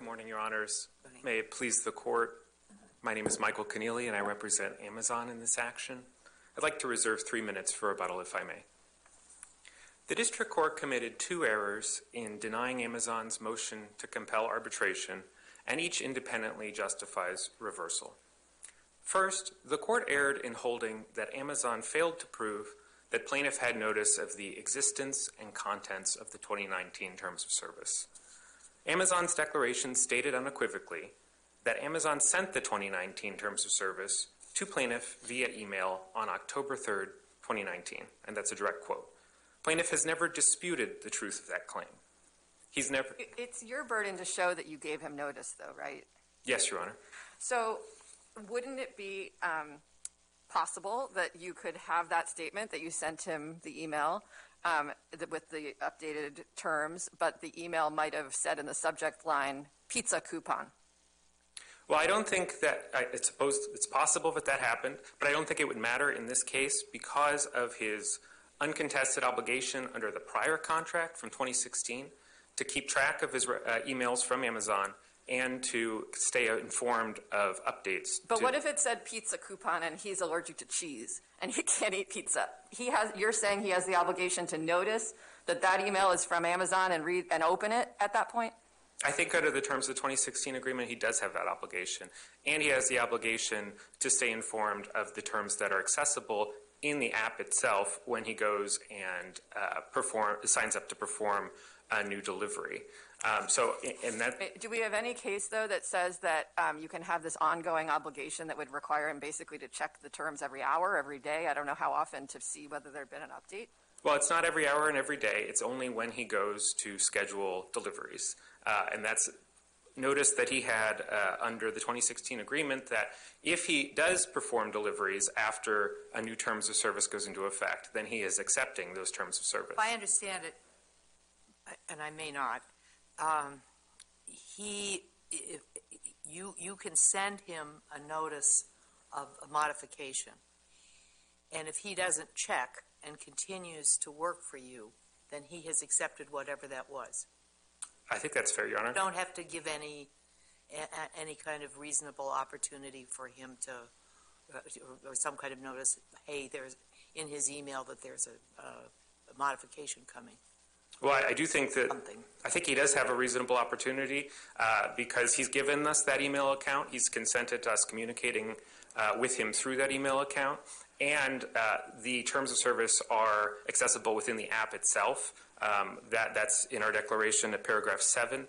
Good morning, Your Honors. May it please the court. My name is Michael Kenneally, and I represent Amazon in this action. I'd like to reserve 3 minutes for rebuttal, if I may. The district court committed two errors in denying Amazon's motion to compel arbitration, and each independently justifies reversal. First, the court erred in holding that Amazon failed to prove that plaintiff had notice of the existence and contents of the 2019 Terms of Service. Amazon's declaration stated unequivocally that Amazon sent the 2019 Terms of Service to plaintiff via email on October 3rd, 2019, and that's a direct quote. Plaintiff has never disputed the truth of that claim. He's never... It's your burden to show that you gave him notice, though, right? Yes, Your Honor. So wouldn't it be possible that you could have that statement that you sent him the email with the updated terms, but the email might have said in the subject line, pizza coupon? Well, I don't think that it's possible that that happened, but I don't think it would matter in this case because of his uncontested obligation under the prior contract from 2016 to keep track of his emails from Amazon and to stay informed of updates. But what if it said pizza coupon and he's allergic to cheese and he can't eat pizza? You're saying he has the obligation to notice that that email is from Amazon and read and open it at that point? I think under the terms of the 2016 agreement, he does have that obligation. And he has the obligation to stay informed of the terms that are accessible in the app itself when he goes and signs up to perform a new delivery. Do we have any case, though, that says that you can have this ongoing obligation that would require him basically to check the terms every hour, every day? I don't know how often, to see whether there'd been an update. Well, it's not every hour and every day. It's only when he goes to schedule deliveries. And that's notice that he had under the 2016 agreement that if he does perform deliveries after a new terms of service goes into effect, then he is accepting those terms of service. If I understand it, and I may not, you can send him a notice of a modification, and if he doesn't check and continues to work for you, then he has accepted whatever that was. I think that's fair, Your Honor. You don't have to give any kind of reasonable opportunity for him to, or some kind of notice, hey, there's in his email that there's a modification coming. Well, I do think that he does have a reasonable opportunity because he's given us that email account. He's consented to us communicating with him through that email account. And the terms of service are accessible within the app itself. That's in our declaration at paragraph 7.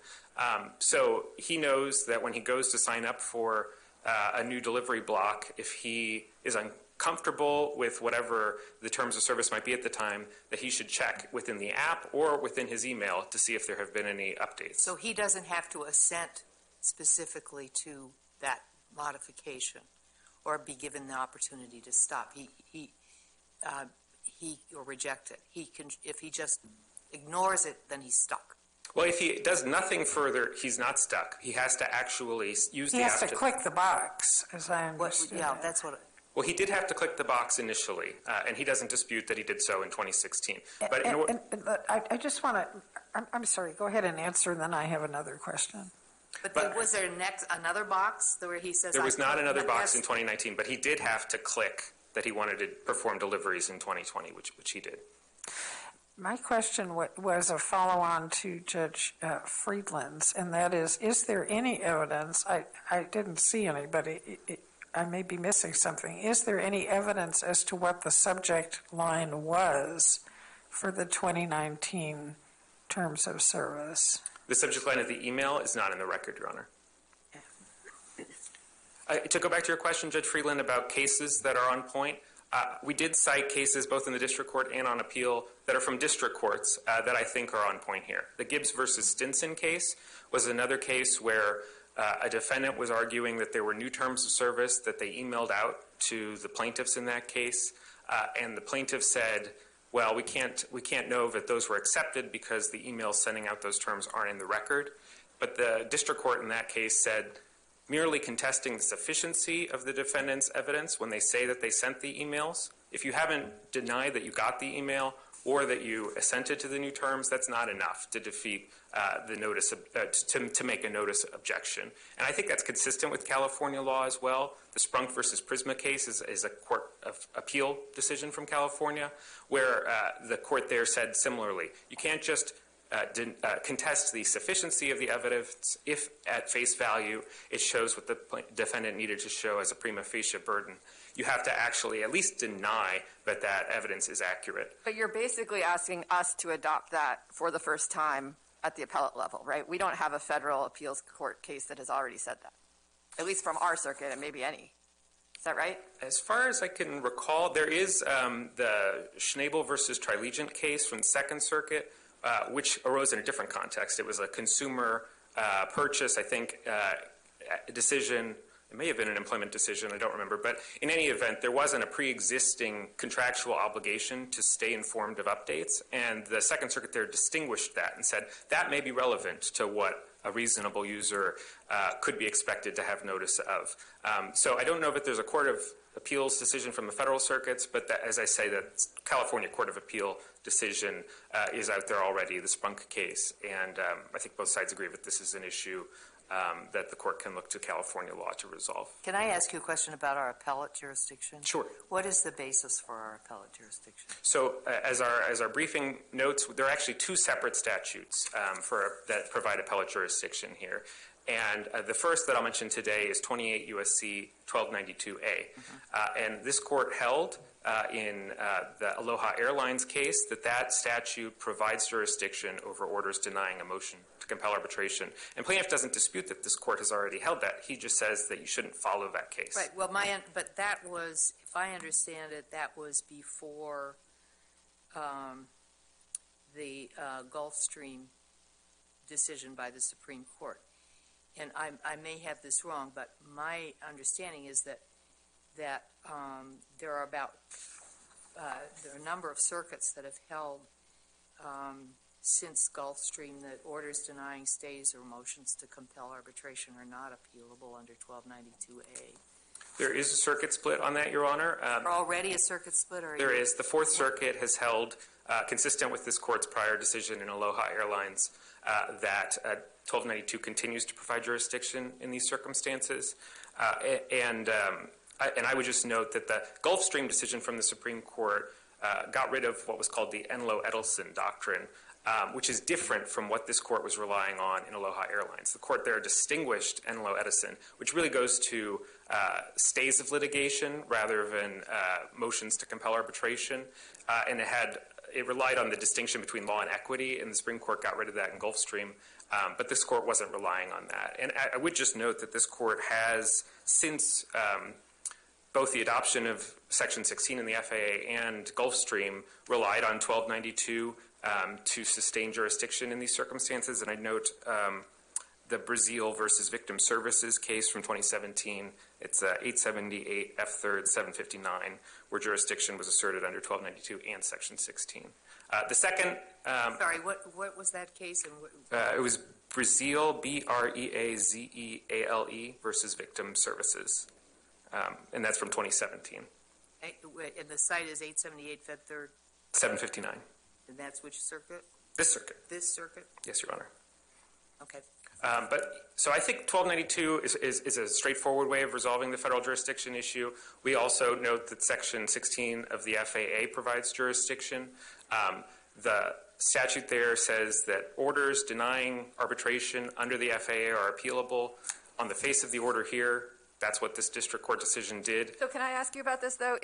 So he knows that when he goes to sign up for a new delivery block, if he is uncomfortable with whatever the terms of service might be at the time, that he should check within the app or within his email to see if there have been any updates. So he doesn't have to assent specifically to that modification or be given the opportunity to stop. He or reject it. He can, if he just ignores it, then he's stuck. Well, if he does nothing further, he's not stuck. He has to actually use the app. He has to click the box, as I understand. Yeah, that's what. Well, he did have to click the box initially, and he doesn't dispute that he did so in 2016. But I just want to. I'm sorry. Go ahead and answer, and then I have another question. But was there another box where he says there was not another box in 2019, but he did have to click that he wanted to perform deliveries in 2020, which he did. My question was a follow-on to Judge Friedland's, and that is there any evidence? I didn't see any, but I may be missing something. Is there any evidence as to what the subject line was for the 2019 Terms of Service? The subject line of the email is not in the record, Your Honor. To go back to your question, Judge Friedland, about cases that are on point, we did cite cases both in the district court and on appeal that are from district courts that I think are on point here. The Gibbs versus Stinson case was another case where a defendant was arguing that there were new terms of service that they emailed out to the plaintiffs in that case, and the plaintiff said, well, we can't know that those were accepted because the emails sending out those terms aren't in the record. But the district court in that case said merely contesting the sufficiency of the defendant's evidence when they say that they sent the emails, if you haven't denied that you got the email or that you assented to the new terms, that's not enough to defeat the notice to make a notice objection. And I think that's consistent with California law as well. The Sprunk versus Prisma case is a court of appeal decision from California where the court there said similarly, you can't just contest the sufficiency of the evidence if at face value it shows what the defendant needed to show as a prima facie burden. You have to actually at least deny that that evidence is accurate. But you're basically asking us to adopt that for the first time at the appellate level, right? We don't have a federal appeals court case that has already said that, at least from our circuit and maybe any. Is that right? As far as I can recall, there is the Schnabel versus Trilegiant case from the Second Circuit, which arose in a different context. It was a consumer purchase, I think, decision. It may have been an employment decision, I don't remember. But in any event, there wasn't a pre-existing contractual obligation to stay informed of updates. And the Second Circuit there distinguished that and said that may be relevant to what a reasonable user could be expected to have notice of. So I don't know that there's a court of appeals decision from the federal circuits, but that, as I say, that California Court of Appeal decision is out there already, the Sprunk case. And I think both sides agree that this is an issue that the court can look to California law to resolve. Can I ask you a question about our appellate jurisdiction? Sure. What is the basis for our appellate jurisdiction? So as our briefing notes, there are actually two separate statutes that provide appellate jurisdiction here. And the first that I'll mention today is 28 U.S.C. 1292A. And this court held in the Aloha Airlines case that statute provides jurisdiction over orders denying a motion to compel arbitration. And plaintiff doesn't dispute that this court has already held that. He just says that you shouldn't follow that case. Right. Well, but that was, if I understand it, that was before the Gulfstream decision by the Supreme Court. And I may have this wrong, but my understanding is that there are a number of circuits that have held since Gulfstream that orders denying stays or motions to compel arbitration are not appealable under 1292A. There is a circuit split on that, Your Honor. Already a circuit split? There is. The Fourth Circuit has held, consistent with this court's prior decision in Aloha Airlines, that 1292 continues to provide jurisdiction in these circumstances. And I would just note that the Gulfstream decision from the Supreme Court got rid of what was called the Enelow-Ettelson doctrine, which is different from what this court was relying on in Aloha Airlines. The court there distinguished Enelow-Ettelson, which really goes to stays of litigation rather than motions to compel arbitration. And it relied on the distinction between law and equity, and the Supreme Court got rid of that in Gulfstream. But this court wasn't relying on that. And I would just note that this court has, since both the adoption of Section 16 in the FAA and Gulfstream, relied on 1292 to sustain jurisdiction in these circumstances. And I'd note the Breazeale versus Victim Services case from 2017. It's 878 F. 3rd 759, where jurisdiction was asserted under 1292 and Section 16. The second... sorry, what was that case? And it was Breazeale, Breazeale versus Victim Services. And that's from 2017. And the site is 878 Fed 3rd? 759. And that's which circuit? This circuit. This circuit? Yes, Your Honor. Okay. So I think 1292 is a straightforward way of resolving the federal jurisdiction issue. We also note that Section 16 of the FAA provides jurisdiction. The statute there says that orders denying arbitration under the FAA are appealable. On the face of the order here, that's what this district court decision did. So can I ask you about this, though?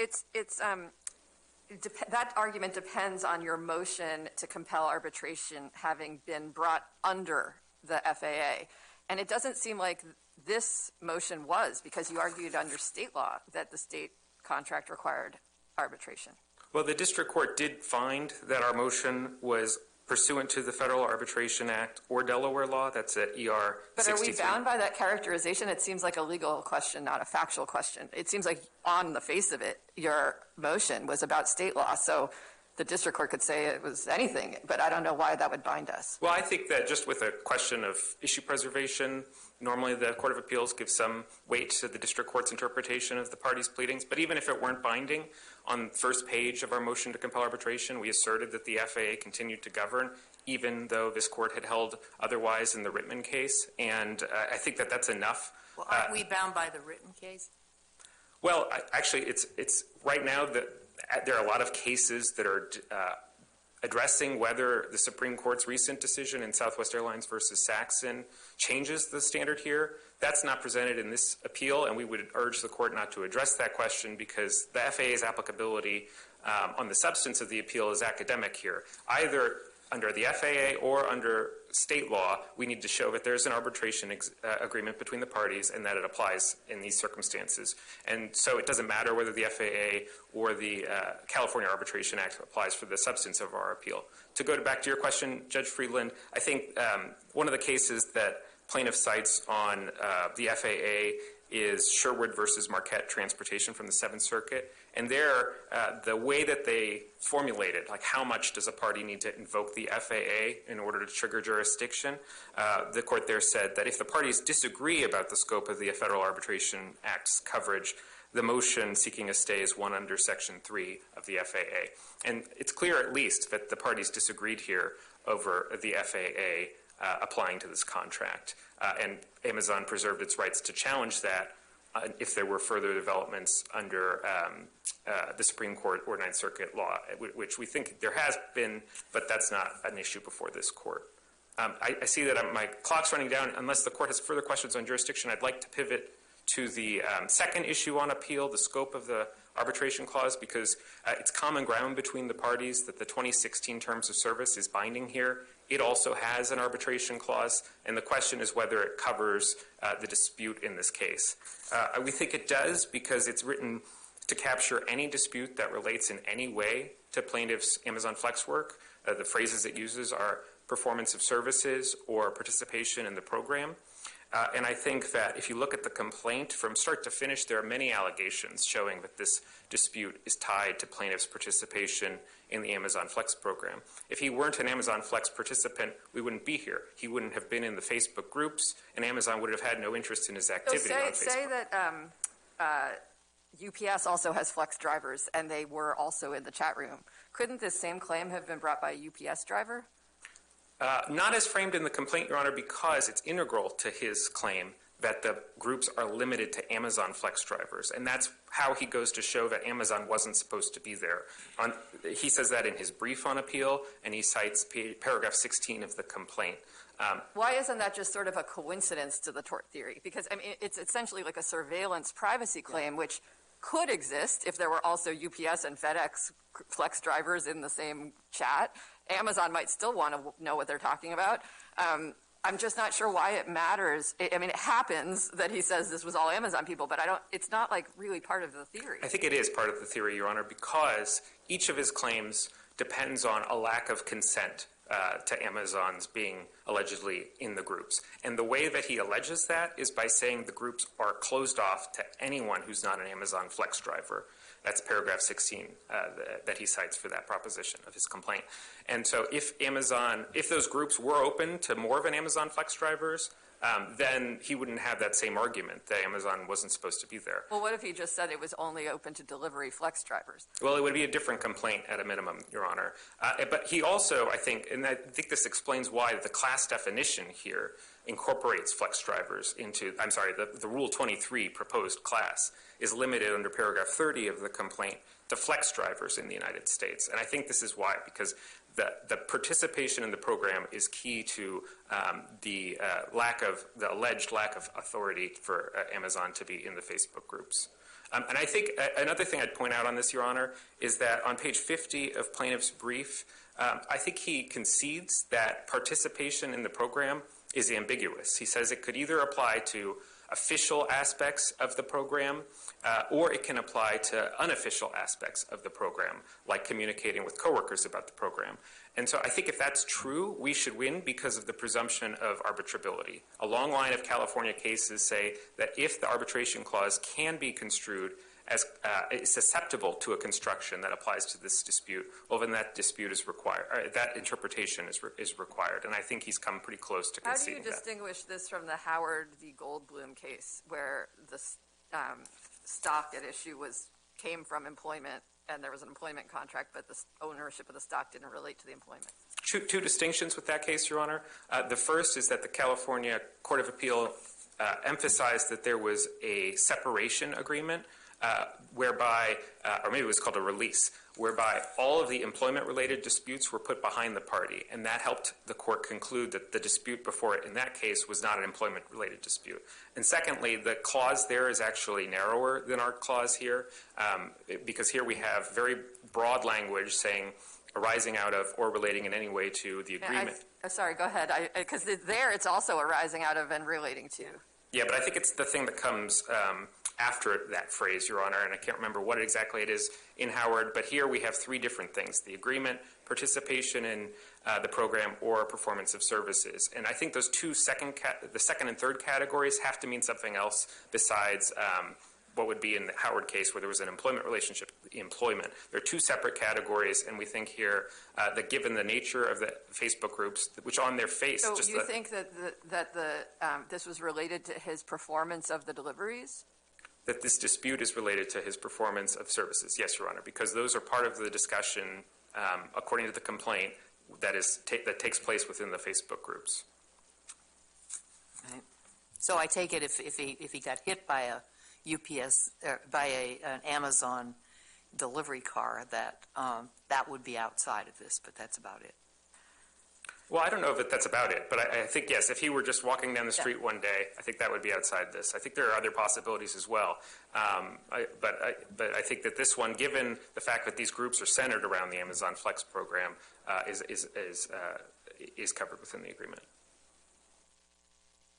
That argument depends on your motion to compel arbitration having been brought under the FAA. And it doesn't seem like this motion was, because you argued under state law that the state contract required arbitration. Well, the district court did find that our motion was pursuant to the Federal Arbitration Act or Delaware law. That's at ER 63. But are we bound by that characterization? It seems like a legal question, not a factual question. It seems like on the face of it, your motion was about state law. So the district court could say it was anything, but I don't know why that would bind us. Well, I think that just with a question of issue preservation, normally the Court of Appeals gives some weight to the district court's interpretation of the parties' pleadings, but even if it weren't binding, on the first page of our motion to compel arbitration, we asserted that the FAA continued to govern, even though this court had held otherwise in the Rittman case, and I think that that's enough. Well, aren't we bound by the Rittman case? Well, actually, it's right now that there are a lot of cases that are addressing whether the Supreme Court's recent decision in Southwest Airlines versus Saxon changes the standard here. That's not presented in this appeal, and we would urge the court not to address that question because the FAA's applicability on the substance of the appeal is academic here. Either under the FAA or under state law, we need to show that there's an arbitration agreement between the parties and that it applies in these circumstances. And so it doesn't matter whether the FAA or the California Arbitration Act applies for the substance of our appeal. To go back to your question, Judge Friedland, I think one of the cases that plaintiff cites on the FAA is Sherwood versus Marquette Transportation from the Seventh Circuit. And there, the way that they formulated, like how much does a party need to invoke the FAA in order to trigger jurisdiction, the court there said that if the parties disagree about the scope of the Federal Arbitration Act's coverage, the motion seeking a stay is one under Section 3 of the FAA. And it's clear at least that the parties disagreed here over the FAA applying to this contract. And Amazon preserved its rights to challenge that if there were further developments under the Supreme Court or Ninth Circuit law, which we think there has been, but that's not an issue before this court. I see that my clock's running down. Unless the court has further questions on jurisdiction, I'd like to pivot to the second issue on appeal, the scope of the arbitration clause, because it's common ground between the parties that the 2016 Terms of Service is binding here. It also has an arbitration clause, and the question is whether it covers the dispute in this case. We think it does because it's written to capture any dispute that relates in any way to plaintiff's Amazon Flex work. The phrases it uses are performance of services or participation in the program. And I think that if you look at the complaint from start to finish, there are many allegations showing that this dispute is tied to plaintiff's participation in the Amazon Flex program. If he weren't an Amazon Flex participant, we wouldn't be here. He wouldn't have been in the Facebook groups, and Amazon would have had no interest in his activity on Facebook. Say that UPS also has Flex drivers, and they were also in the chat room. Couldn't this same claim have been brought by a UPS driver? Not as framed in the complaint, Your Honor, because it's integral to his claim that the groups are limited to Amazon Flex drivers, and that's how he goes to show that Amazon wasn't supposed to be there. He says that in his brief on appeal, and he cites paragraph 16 of the complaint. Why isn't that just sort of a coincidence to the tort theory? Because I mean, it's essentially like a surveillance privacy claim, which could exist if there were also UPS and FedEx Flex drivers in the same chat. Amazon might still want to know what they're talking about. I'm just not sure why it matters. I mean, it happens that he says this was all Amazon people, but it's not like really part of the theory. I think it is part of the theory, Your Honor, because each of his claims depends on a lack of consent to Amazon's being allegedly in the groups. And the way that he alleges that is by saying the groups are closed off to anyone who's not an Amazon Flex driver. That's paragraph 16 that he cites for that proposition of his complaint. And so if those groups were open to more of an Amazon Flex drivers, then he wouldn't have that same argument that Amazon wasn't supposed to be there. Well, what if he just said it was only open to delivery Flex drivers? Well, it would be a different complaint at a minimum, Your Honor. But he also, I think this explains why the class definition here incorporates Flex drivers into, the Rule 23 proposed class is limited under paragraph 30 of the complaint to Flex drivers in the United States. And I think this is why, because the participation in the program is key to the alleged lack of authority for Amazon to be in the Facebook groups. And I think another thing I'd point out on this, Your Honor, is that on page 50 of plaintiff's brief, I think he concedes that participation in the program is ambiguous. He says it could either apply to official aspects of the program, or it can apply to unofficial aspects of the program, like communicating with coworkers about the program. And so I think if that's true, we should win because of the presumption of arbitrability. A long line of California cases say that if the arbitration clause can be construed is susceptible to a construction that applies to this dispute, well, then that dispute is required, or that interpretation is required. And I think he's come pretty close to conceding that. How do you distinguish this from the Howard v. Goldblum case, where the stock at issue came from employment, and there was an employment contract, but the ownership of the stock didn't relate to the employment? Two distinctions with that case, Your Honor. The first is that the California Court of Appeal emphasized that there was a separation agreement whereby, or maybe it was called a release, whereby all of the employment-related disputes were put behind the party, and that helped the court conclude that the dispute before it in that case was not an employment-related dispute. And secondly, the clause there is actually narrower than our clause here, because here we have very broad language saying arising out of or relating in any way to the agreement. Sorry, go ahead, because there it's also arising out of and relating to. Yeah, but I think it's the thing that comes after that phrase, Your Honor, and I can't remember what exactly it is in Howard, but here we have three different things: the agreement, participation in the program, or performance of services. And I think those two the second and third categories have to mean something else besides what would be in the Howard case, where there was an employment relationship, employment. There are two separate categories, and we think here that given the nature of the Facebook groups, which on their face... So just you think that this was related to his performance of the deliveries? That this dispute is related to his performance of services, yes, Your Honor, because those are part of the discussion, according to the complaint, that takes place within the Facebook groups. Right. So I take it if he got hit by a UPS, by an Amazon delivery car, that would be outside of this, but that's about it. Well, I don't know if that's about it, but I think, yes, if he were just walking down the street one day, I think that would be outside this. I think there are other possibilities as well. But I think that this one, given the fact that these groups are centered around the Amazon Flex program, is covered within the agreement.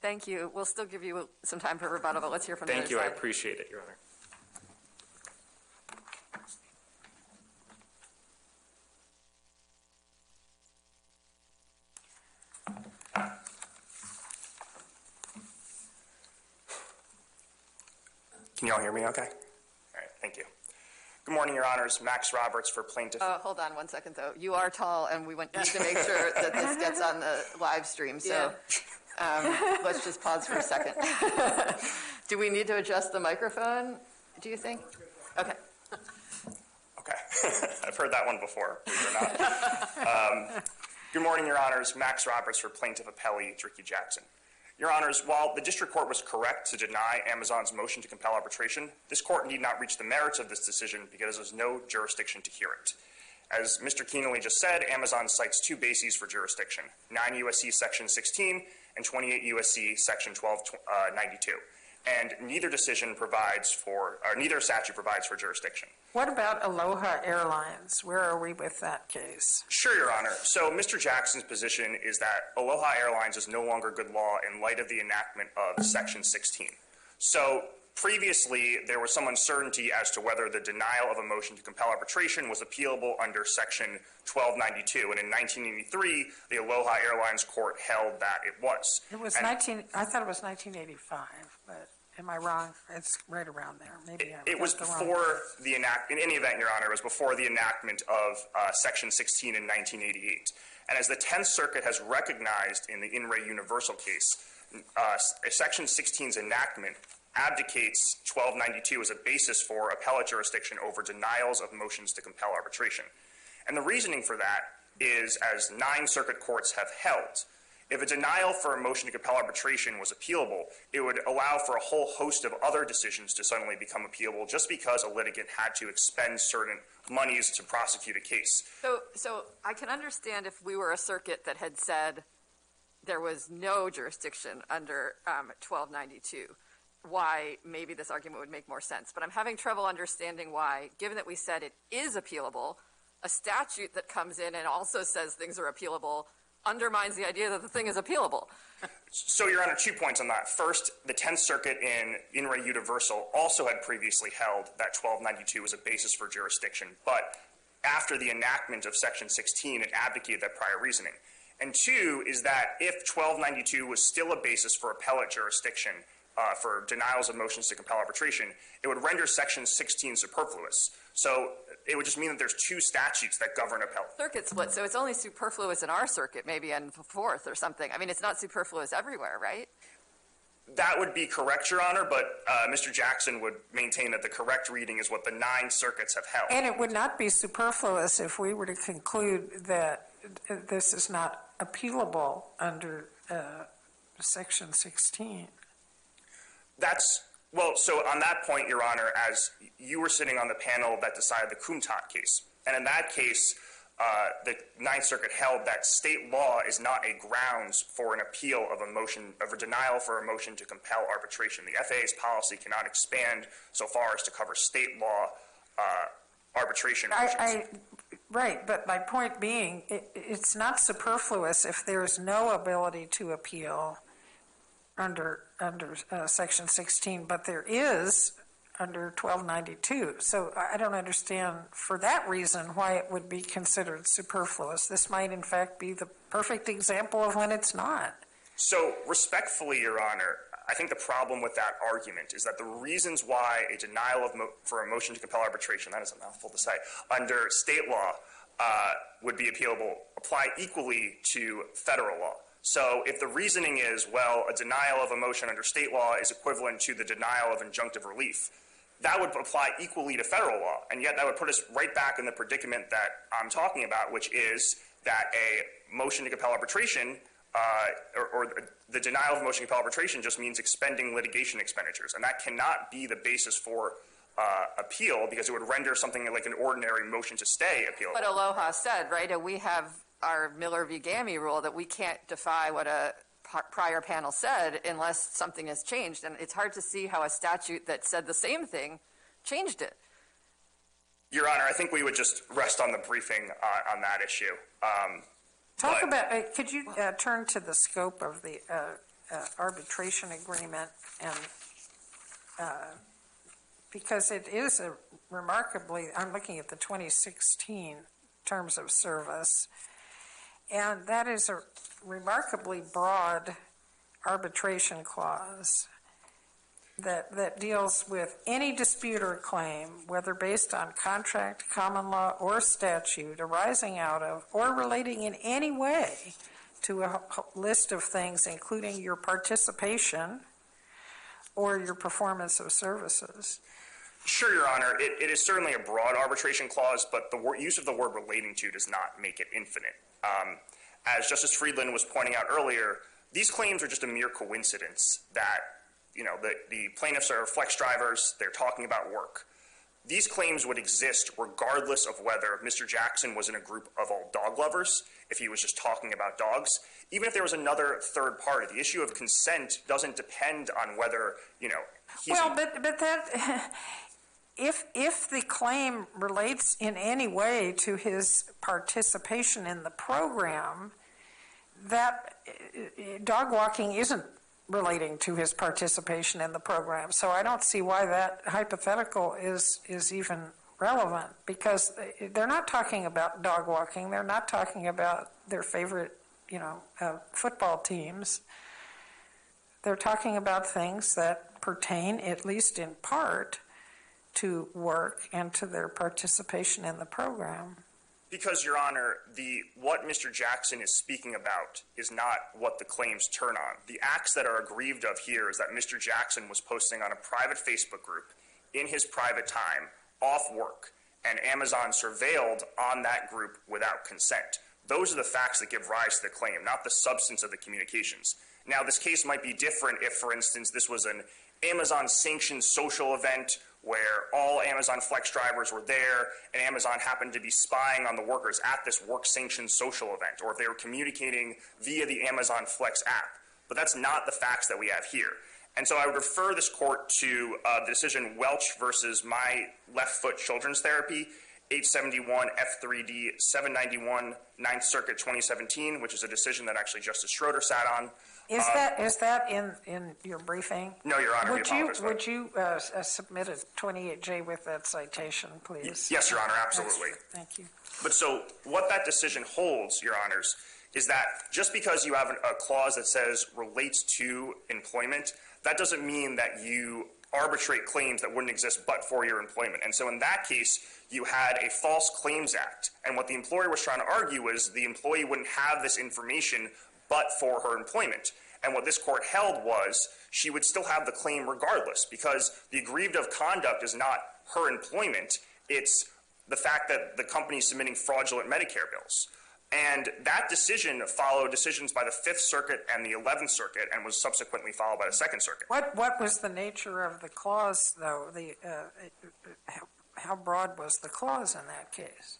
Thank you. We'll still give you some time for rebuttal, but let's hear from the other side. Thank you. I appreciate it, Your Honor. Can you all hear me okay? All right, thank you. Good morning, Your Honors. Max Roberts for plaintiff. Hold on one second, though. You are tall, and we need to make sure that this gets on the live stream, so... Yeah. Let's just pause for a second. Do we need to adjust the microphone, do you think? Okay. Okay. I've heard that one before, believe it or not. Good morning, Your Honors. Max Roberts for Plaintiff Appellee, Ricky Jackson. Your Honors, while the district court was correct to deny Amazon's motion to compel arbitration, this court need not reach the merits of this decision because there's no jurisdiction to hear it. As Mr. Kenneally just said, Amazon cites two bases for jurisdiction, 9 U.S.C. Section 16 and 28 U.S.C. Section 1292. And neither statute provides for jurisdiction. What about Aloha Airlines? Where are we with that case? Sure, Your Honor. So Mr. Jackson's position is that Aloha Airlines is no longer good law in light of the enactment of Section 16. So previously, there was some uncertainty as to whether the denial of a motion to compel arbitration was appealable under Section 1292. And in 1983, the Aloha Airlines court held that it was. I thought it was 1985, but am I wrong? It's right around there. Maybe it was before the enactment. In any event, Your Honor, it was before the enactment of Section 16 in 1988. And as the 10th Circuit has recognized in the In re Universal case, Section 16's enactment abdicates 1292 as a basis for appellate jurisdiction over denials of motions to compel arbitration. And the reasoning for that is, as 9 circuit courts have held, if a denial for a motion to compel arbitration was appealable, it would allow for a whole host of other decisions to suddenly become appealable just because a litigant had to expend certain monies to prosecute a case. So I can understand if we were a circuit that had said there was no jurisdiction under 1292. Why maybe this argument would make more sense. But I'm having trouble understanding why, given that we said it is appealable, a statute that comes in and also says things are appealable undermines the idea that the thing is appealable. So, Your Honor, 2 points on that. First, the 10th Circuit in In re Universal also had previously held that 1292 was a basis for jurisdiction, but after the enactment of Section 16, it abdicated that prior reasoning. And 2 is that if 1292 was still a basis for appellate jurisdiction, for denials of motions to compel arbitration, it would render Section 16 superfluous. So it would just mean that there's two statutes that govern appellate. Circuit split, so it's only superfluous in our circuit, maybe in the Fourth or something. I mean, it's not superfluous everywhere, right? That would be correct, Your Honor, but Mr. Jackson would maintain that the correct reading is what the 9 circuits have held. And it would not be superfluous if we were to conclude that this is not appealable under Section 16. That's, well, so on that point, Your Honor, as you were sitting on the panel that decided the Kumtat case, and in that case, the Ninth Circuit held that state law is not a grounds for an appeal of a motion, of a denial for a motion to compel arbitration. The FAA's policy cannot expand so far as to cover state law arbitration motions. Right, but my point being, it's not superfluous if there is no ability to appeal under Section 16, but there is under 1292. So I don't understand for that reason why it would be considered superfluous. This might, in fact, be the perfect example of when it's not. So respectfully, Your Honor, I think the problem with that argument is that the reasons why a denial of for a motion to compel arbitration, that is a mouthful to say, under state law would be appealable, apply equally to federal law. So if the reasoning is, well, a denial of a motion under state law is equivalent to the denial of injunctive relief, that would apply equally to federal law. And yet that would put us right back in the predicament that I'm talking about, which is that a motion to compel arbitration or the denial of a motion to compel arbitration just means expending litigation expenditures. And that cannot be the basis for appeal because it would render something like an ordinary motion to stay appealable. But Aloha said, right, we have our Miller v. Gammey rule that we can't defy what a prior panel said unless something has changed. And it's hard to see how a statute that said the same thing changed it. Your Honor, I think we would just rest on the briefing on that issue. Could you turn to the scope of the arbitration agreement? And because it is a remarkably, I'm looking at the 2016 terms of service, and that is a remarkably broad arbitration clause that deals with any dispute or claim, whether based on contract, common law, or statute, arising out of or relating in any way to a list of things, including your participation or your performance of services. Sure, Your Honor. It is certainly a broad arbitration clause, but the use of the word relating to does not make it infinite. As Justice Friedland was pointing out earlier, these claims are just a mere coincidence that, you know, the plaintiffs are flex drivers, they're talking about work. These claims would exist regardless of whether Mr. Jackson was in a group of all dog lovers, if he was just talking about dogs, even if there was another third party. The issue of consent doesn't depend on whether, you know, he's... Well, but that... If the claim relates in any way to his participation in the program, that dog walking isn't relating to his participation in the program. So I don't see why that hypothetical is even relevant, because they're not talking about dog walking. They're not talking about their favorite, you know, football teams. They're talking about things that pertain, at least in part, to work and to their participation in the program. Because, Your Honor, what Mr. Jackson is speaking about is not what the claims turn on. The acts that are aggrieved of here is that Mr. Jackson was posting on a private Facebook group in his private time, off work, and Amazon surveilled on that group without consent. Those are the facts that give rise to the claim, not the substance of the communications. Now, this case might be different if, for instance, this was an Amazon-sanctioned social event where all Amazon Flex drivers were there and Amazon happened to be spying on the workers at this work-sanctioned social event, or if they were communicating via the Amazon Flex app. But that's not the facts that we have here. And so I would refer this court to the decision Welch versus My Left Foot Children's Therapy, 871 F3D 791, 9th Circuit 2017, which is a decision that actually Justice Schroeder sat on. Is that in your briefing? No, Your Honor. Would you submit a 28J with that citation, please? Yes, Your Honor, absolutely. Thank you. But so what that decision holds, Your Honors, is that just because you have a clause that says relates to employment, that doesn't mean that you arbitrate claims that wouldn't exist but for your employment. And so in that case, you had a False Claims Act. And what the employer was trying to argue was the employee wouldn't have this information but for her employment. And what this court held was she would still have the claim regardless, because the aggrieved of conduct is not her employment. It's the fact that the company is submitting fraudulent Medicare bills. And that decision followed decisions by the Fifth Circuit and the 11th Circuit and was subsequently followed by the Second Circuit. What was the nature of the clause, though? How broad was the clause in that case?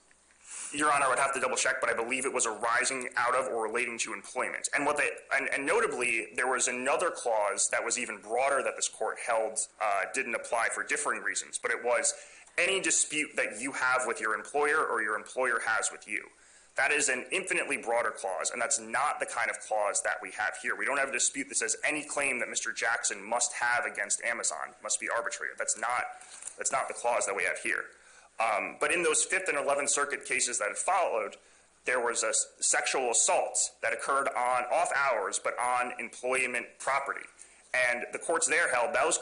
Your Honor, I would have to double check, but I believe it was arising out of or relating to employment. And notably, there was another clause that was even broader that this court held didn't apply for differing reasons, but it was any dispute that you have with your employer or your employer has with you. That is an infinitely broader clause, and that's not the kind of clause that we have here. We don't have a dispute that says any claim that Mr. Jackson must have against Amazon must be arbitrated. That's not the clause that we have here. But in those Fifth and 11th Circuit cases that have followed, there was a sexual assault that occurred on off hours but on employment property. And the courts there held those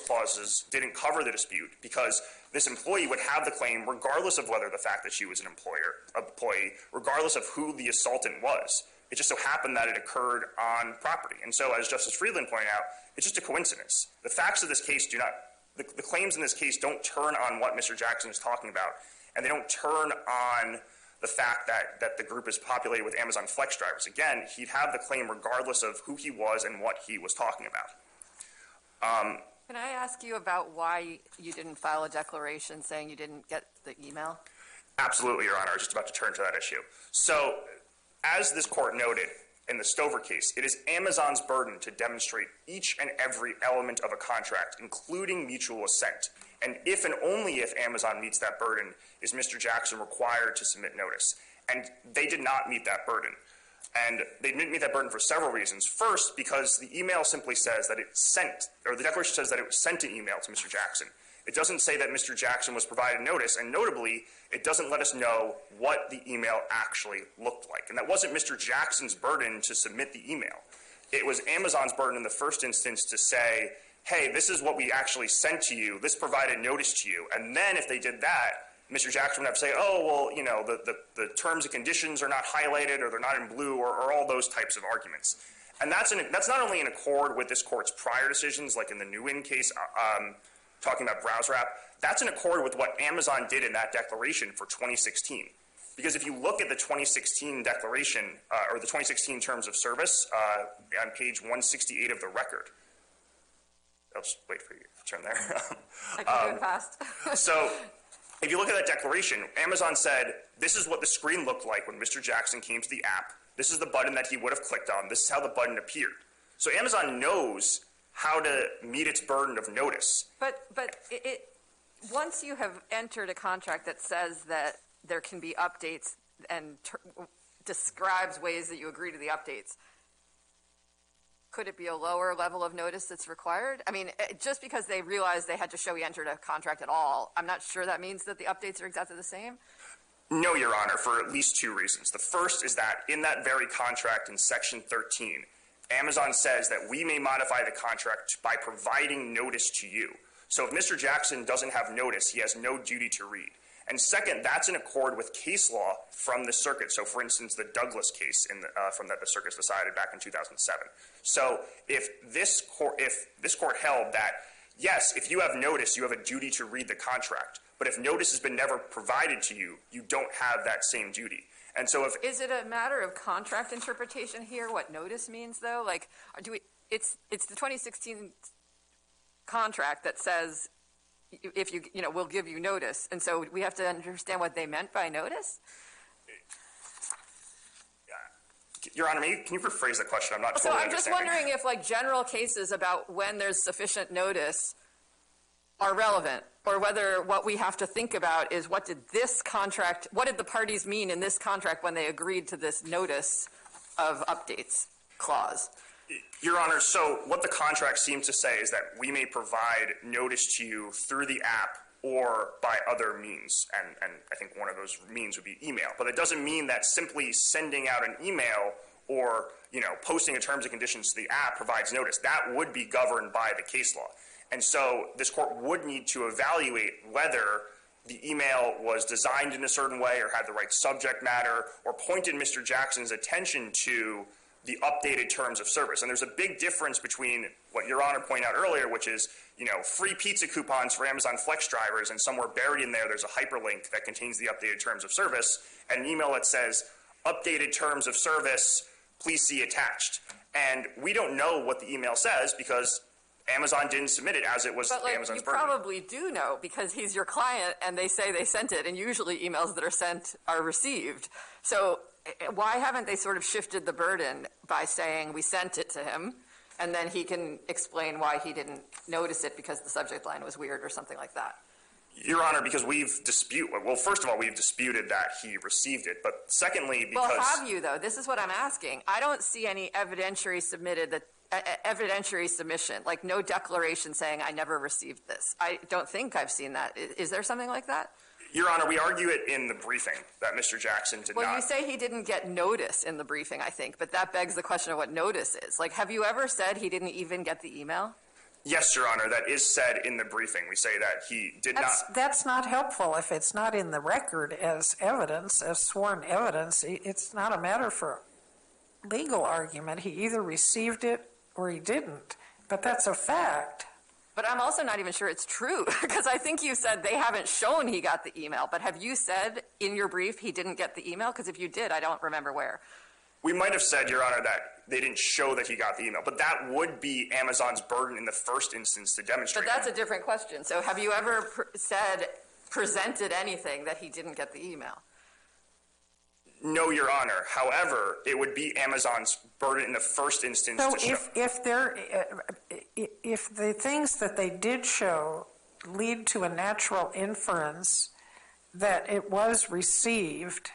clauses didn't cover the dispute because this employee would have the claim regardless of whether the fact that she was an employee, regardless of who the assaultant was. It just so happened that it occurred on property. And so, as Justice Friedland pointed out, it's just a coincidence. The facts of this case do not – the claims in this case don't turn on what Mr. Jackson is talking about, and they don't turn on – the fact that the group is populated with Amazon Flex drivers. Again, he'd have the claim regardless of who he was and what he was talking about. Can I ask you about why you didn't file a declaration saying you didn't get the email? Absolutely, Your Honor. I was just about to turn to that issue. So, as this court noted in the Stover case, it is Amazon's burden to demonstrate each and every element of a contract, including mutual assent. And if and only if Amazon meets that burden is Mr. Jackson required to submit notice. And they did not meet that burden. And they didn't meet that burden for several reasons. First, because the email simply says that it sent, or the declaration says that it was sent an email to Mr. Jackson. It doesn't say that Mr. Jackson was provided notice, and notably, it doesn't let us know what the email actually looked like. And that wasn't Mr. Jackson's burden to submit the email. It was Amazon's burden in the first instance to say, hey, this is what we actually sent to you. This provided notice to you. And then if they did that, Mr. Jackson would have to say, oh, well, you know, the terms and conditions are not highlighted or they're not in blue or all those types of arguments. And that's not only in accord with this court's prior decisions, like in the Nguyen case talking about browse wrap, that's in accord with what Amazon did in that declaration for 2016. Because if you look at the 2016 declaration or the 2016 terms of service on page 168 of the record, I'll just wait for you to turn there. I can do it fast. So if you look at that declaration, Amazon said, this is what the screen looked like when Mr. Jackson came to the app. This is the button that he would have clicked on. This is how the button appeared. So Amazon knows how to meet its burden of notice. But once you have entered a contract that says that there can be updates and describes ways that you agree to the updates, could it be a lower level of notice that's required? I mean, just because they realized they had to show he entered a contract at all, I'm not sure that means that the updates are exactly the same. No, Your Honor, for at least two reasons. The first is that in that very contract in Section 13, Amazon says that we may modify the contract by providing notice to you. So if Mr. Jackson doesn't have notice, he has no duty to read. And second, that's in accord with case law from the circuit. So, for instance, the Douglas case from that the circuit decided back in 2007. So, if this court held that, yes, if you have notice, you have a duty to read the contract. But if notice has been never provided to you, you don't have that same duty. And so, is it a matter of contract interpretation here? What notice means, though? Like, It's the 2016 contract that says, if you know, we'll give you notice. And so we have to understand what they meant by notice? Your Honor, can you rephrase the question? I'm not totally understanding. So I'm just wondering if, like, general cases about when there's sufficient notice are relevant, or whether what we have to think about is what did the parties mean in this contract when they agreed to this notice of updates clause? Your Honor, so what the contract seems to say is that we may provide notice to you through the app or by other means, and I think one of those means would be email. But it doesn't mean that simply sending out an email or, you know, posting a terms and conditions to the app provides notice. That would be governed by the case law. And so this court would need to evaluate whether the email was designed in a certain way or had the right subject matter or pointed Mr. Jackson's attention to the updated terms of service. And there's a big difference between what Your Honor pointed out earlier, which is, you know, free pizza coupons for Amazon Flex drivers, and somewhere buried in there, there's a hyperlink that contains the updated terms of service, and an email that says, updated terms of service, please see attached. And we don't know what the email says because Amazon didn't submit it as it was Amazon's burden. But you probably do know because he's your client and they say they sent it, and usually emails that are sent are received. So why haven't they sort of shifted the burden by saying we sent it to him and then he can explain why he didn't notice it because the subject line was weird or something like that? Your Honor, because first of all, we've disputed that he received it. But secondly, because... Well, have you, though? This is what I'm asking. I don't see any evidentiary submission, like no declaration saying I never received this. I don't think I've seen that. Is there something like that? Your Honor, we argue it in the briefing that Mr. Jackson did not. Well, you say he didn't get notice in the briefing, I think, but that begs the question of what notice is. Like, have you ever said he didn't even get the email? Yes, Your Honor, that is said in the briefing. We say that he did not. That's not helpful if it's not in the record as evidence, as sworn evidence. It's not a matter for legal argument. He either received it or he didn't, but that's a fact. But I'm also not even sure it's true because I think you said they haven't shown he got the email, but have you said in your brief he didn't get the email? Because if you did, I don't remember where. We might have said, Your Honor, that they didn't show that he got the email, but that would be Amazon's burden in the first instance to demonstrate. But that's a different question. So have you ever presented anything that he didn't get the email? No, Your Honor. However, it would be Amazon's burden in the first instance to show. So if the things that they did show lead to a natural inference that it was received,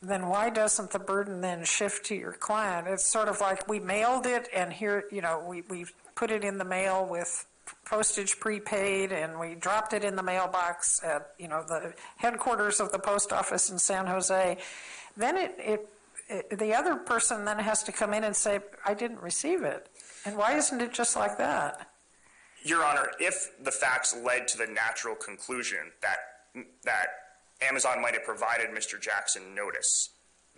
then why doesn't the burden then shift to your client? It's sort of like we mailed it and here, you know, we put it in the mail with postage prepaid and we dropped it in the mailbox at, you know, the headquarters of the post office in San Jose. Then the other person then has to come in and say, I didn't receive it. And why isn't it just like that? Your Honor, if the facts led to the natural conclusion that Amazon might have provided Mr. Jackson notice,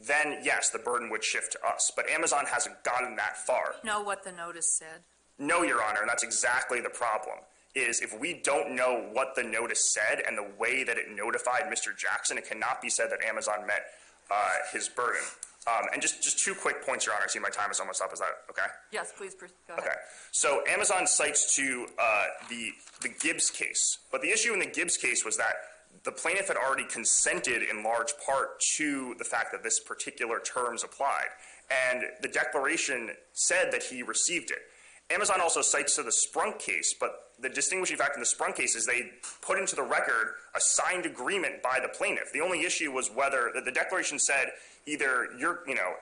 then yes, the burden would shift to us. But Amazon hasn't gotten that far. Do you know what the notice said? No, Your Honor, and that's exactly the problem, is if we don't know what the notice said and the way that it notified Mr. Jackson, it cannot be said that Amazon met his burden. And just two quick points, Your Honor. I see my time is almost up. Is that okay? Yes, please go ahead. Okay. So Amazon cites to the Gibbs case. But the issue in the Gibbs case was that the plaintiff had already consented in large part to the fact that this particular terms applied. And the declaration said that he received it. Amazon also cites to the Sprunk case, but the distinguishing fact in the Sprunk case is they put into the record a signed agreement by the plaintiff. The only issue was whether the declaration said either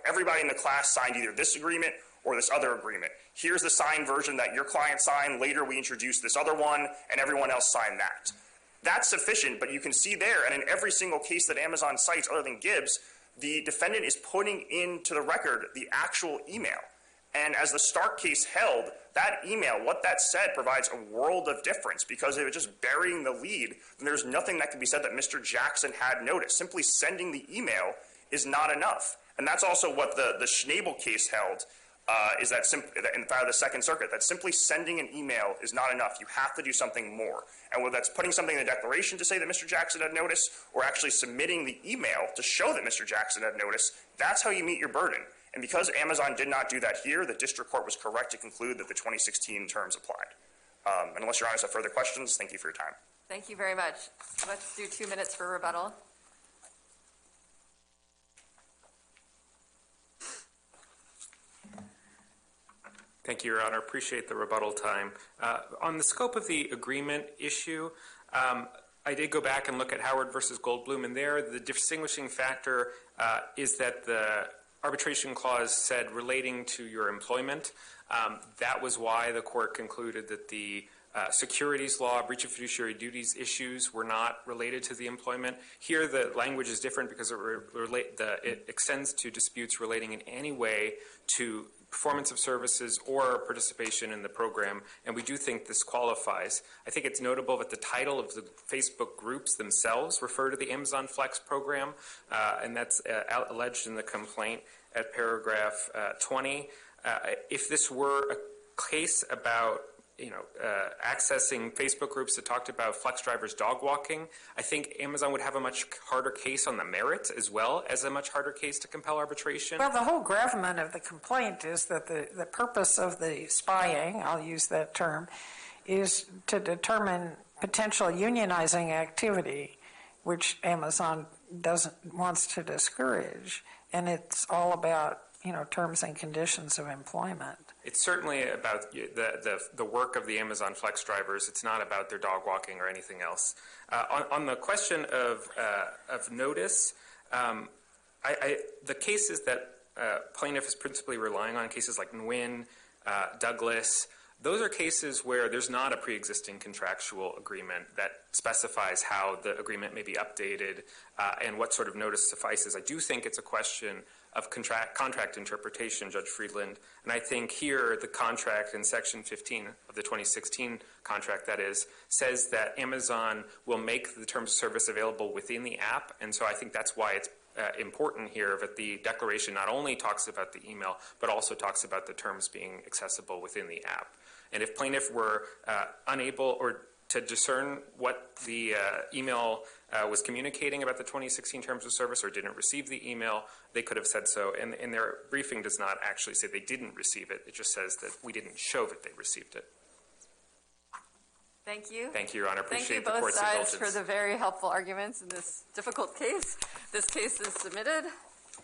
everybody in the class signed either this agreement or this other agreement. Here's the signed version that your client signed. Later we introduced this other one, and everyone else signed that. That's sufficient, but you can see there, and in every single case that Amazon cites other than Gibbs, the defendant is putting into the record the actual email. And as the Stark case held, that email, what that said, provides a world of difference because it was just burying the lead. And there's nothing that can be said that Mr. Jackson had noticed. Simply sending the email is not enough. And that's also what the Schnabel case held, is that out of the Second Circuit, that simply sending an email is not enough. You have to do something more. And whether that's putting something in the declaration to say that Mr. Jackson had noticed or actually submitting the email to show that Mr. Jackson had noticed, that's how you meet your burden. And because Amazon did not do that here, the district court was correct to conclude that the 2016 terms applied. And unless Your Honor have further questions, thank you for your time. Thank you very much. Let's do 2 minutes for rebuttal. Thank you, Your Honor. Appreciate the rebuttal time. On the scope of the agreement issue, I did go back and look at Howard versus Goldblum, and there the distinguishing factor is that the arbitration clause said relating to your employment. That was why the court concluded that the securities law, breach of fiduciary duties issues were not related to the employment. Here the language is different because it extends to disputes relating in any way to performance of services or participation in the program, and we do think this qualifies. I think it's notable that the title of the Facebook groups themselves refer to the Amazon Flex program, and that's alleged in the complaint at paragraph 20. If this were a case about accessing Facebook groups that talked about Flex drivers dog walking, I think Amazon would have a much harder case on the merits as well as a much harder case to compel arbitration. Well, the whole gravamen of the complaint is that the purpose of the spying, I'll use that term, is to determine potential unionizing activity, which Amazon wants to discourage. And it's all about, terms and conditions of employment. It's certainly about the work of the Amazon Flex drivers. It's not about their dog walking or anything else. On the question of notice, the cases that plaintiff is principally relying on, cases like Nguyen, Douglas, those are cases where there's not a pre-existing contractual agreement that specifies how the agreement may be updated and what sort of notice suffices. I do think it's a question of contract interpretation, Judge Friedland. And I think here the contract in Section 15 of the 2016 contract, that is, says that Amazon will make the terms of service available within the app. And so I think that's why it's important here that the declaration not only talks about the email, but also talks about the terms being accessible within the app. And if plaintiff were unable or to discern what the email was communicating about the 2016 terms of service or didn't receive the email, they could have said so. And their briefing does not actually say they didn't receive it. It just says that we didn't show that they received it. Thank you. Thank you, Your Honor. Appreciate the court's indulgence. Thank you both sides for the very helpful arguments in this difficult case. This case is submitted.